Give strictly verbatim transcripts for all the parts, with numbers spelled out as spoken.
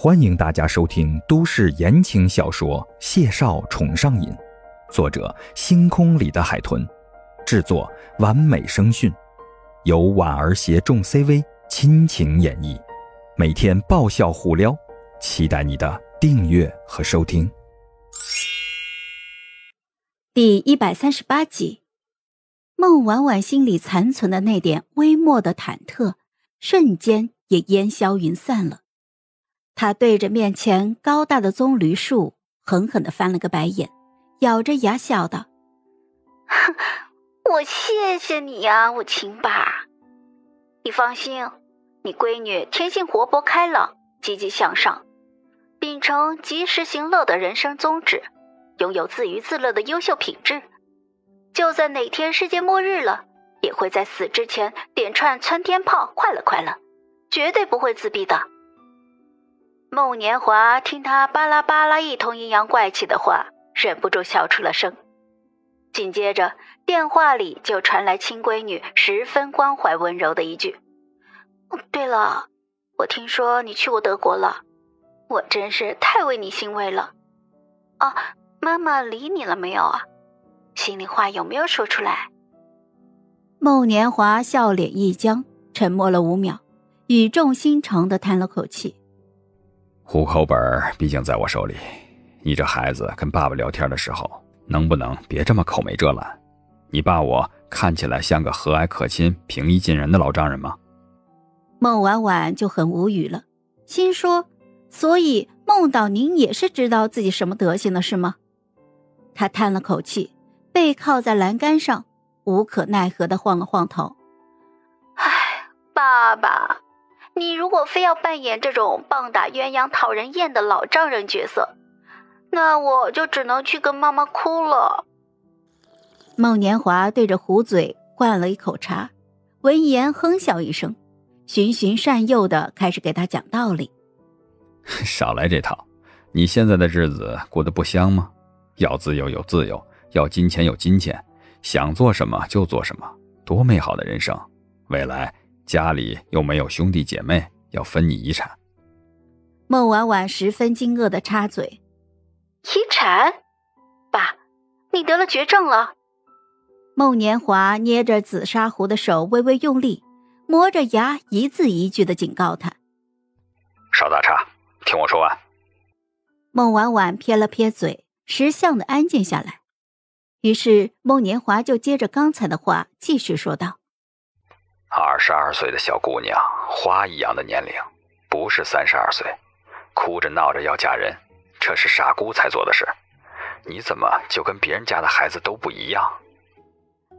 欢迎大家收听都市言情小说《谢少宠上瘾》，作者星空里的海豚，制作完美声讯，由婉儿携众 C V 亲情演绎，每天爆笑互撩，期待你的订阅和收听。第一百三十八集，孟婉婉心里残存的那点微末的忐忑瞬间也烟消云散了。他对着面前高大的棕榈树狠狠地翻了个白眼，咬着牙笑道，哼，我谢谢你啊，我亲爸。你放心，你闺女天性活泼开朗，积极向上，秉承及时行乐的人生宗旨，拥有自娱自乐的优秀品质，就算哪天世界末日了，也会在死之前点串窜天炮，快乐快乐，绝对不会自闭的。孟年华听他巴拉巴拉一通阴阳怪气的话，忍不住笑出了声。紧接着电话里就传来亲闺女十分关怀温柔的一句，对了，我听说你去过德国了，我真是太为你欣慰了。哦，妈妈理你了没有啊？心里话有没有说出来？孟年华笑脸一僵，沉默了五秒，语重心长地叹了口气，户口本毕竟在我手里，你这孩子跟爸爸聊天的时候能不能别这么口没遮拦？你爸我看起来像个和蔼可亲平易近人的老丈人吗？孟婉婉就很无语了，心说，所以孟导您也是知道自己什么德行的是吗？他叹了口气，背靠在栏杆上，无可奈何地晃了晃头，唉，爸爸，你如果非要扮演这种棒打鸳鸯讨人厌的老丈人角色，那我就只能去跟妈妈哭了。孟年华对着壶嘴灌了一口茶，闻言哼笑一声，循循善诱地开始给他讲道理。少来这套，你现在的日子过得不香吗？要自由有自由，要金钱有金钱，想做什么就做什么，多美好的人生！未来家里又没有兄弟姐妹要分你遗产。孟婉婉十分惊愕地插嘴，遗产？爸，你得了绝症了？孟年华捏着紫砂壶的手微微用力，磨着牙一字一句地警告他，少打岔，听我说完。孟婉婉撇了撇嘴，识相地安静下来。于是孟年华就接着刚才的话继续说道，二十二岁的小姑娘，花一样的年龄，不是三十二岁，哭着闹着要嫁人，这是傻姑才做的事，你怎么就跟别人家的孩子都不一样？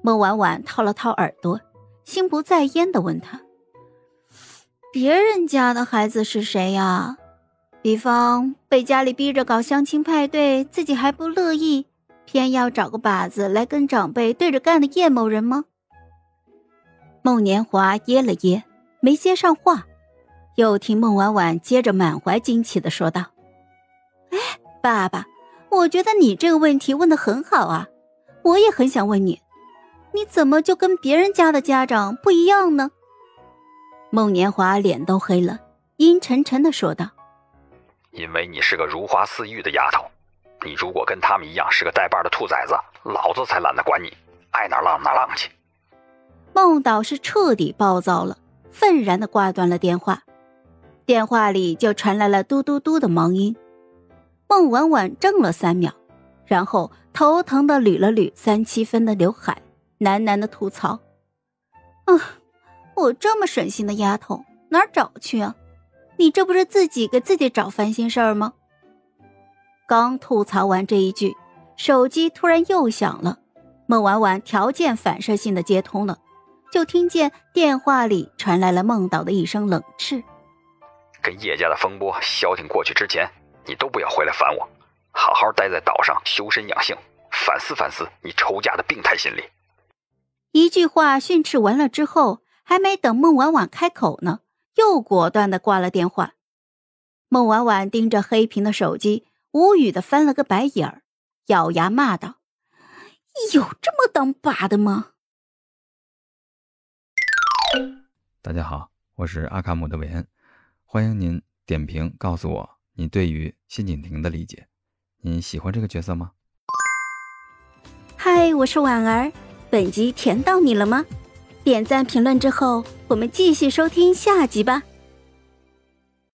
孟婉婉掏了掏耳朵，心不在焉地问他，别人家的孩子是谁呀？比方被家里逼着搞相亲派对，自己还不乐意，偏要找个靶子来跟长辈对着干的叶某人吗？孟年华噎了噎，没接上话，又听孟婉婉接着满怀惊奇地说道，哎，爸爸，我觉得你这个问题问得很好啊，我也很想问你，你怎么就跟别人家的家长不一样呢？孟年华脸都黑了，阴沉沉地说道，因为你是个如花似玉的丫头，你如果跟他们一样是个带把的兔崽子，老子才懒得管你，爱哪浪哪浪去。孟导是彻底暴躁了，愤然地挂断了电话，电话里就传来了嘟嘟嘟的忙音。孟婉婉怔了三秒，然后头疼地捋了捋三七分的刘海，喃喃地吐槽，啊，我这么省心的丫头哪儿找去啊？你这不是自己给自己找烦心事儿吗？刚吐槽完这一句，手机突然又响了，孟婉婉条件反射性的接通了，就听见电话里传来了孟导的一声冷斥，跟叶家的风波消停过去之前，你都不要回来烦我，好好待在岛上修身养性，反思反思你仇家的病态心理。一句话训斥完了之后，还没等孟婉婉开口呢，又果断地挂了电话。孟婉婉盯着黑屏的手机，无语地翻了个白眼儿，咬牙骂道，有这么当爸的吗？大家好，我是阿卡姆的韦恩，欢迎您点评告诉我你对于谢景亭的理解。你喜欢这个角色吗？嗨，我是婉儿，本集甜到你了吗？点赞评论之后，我们继续收听下集吧。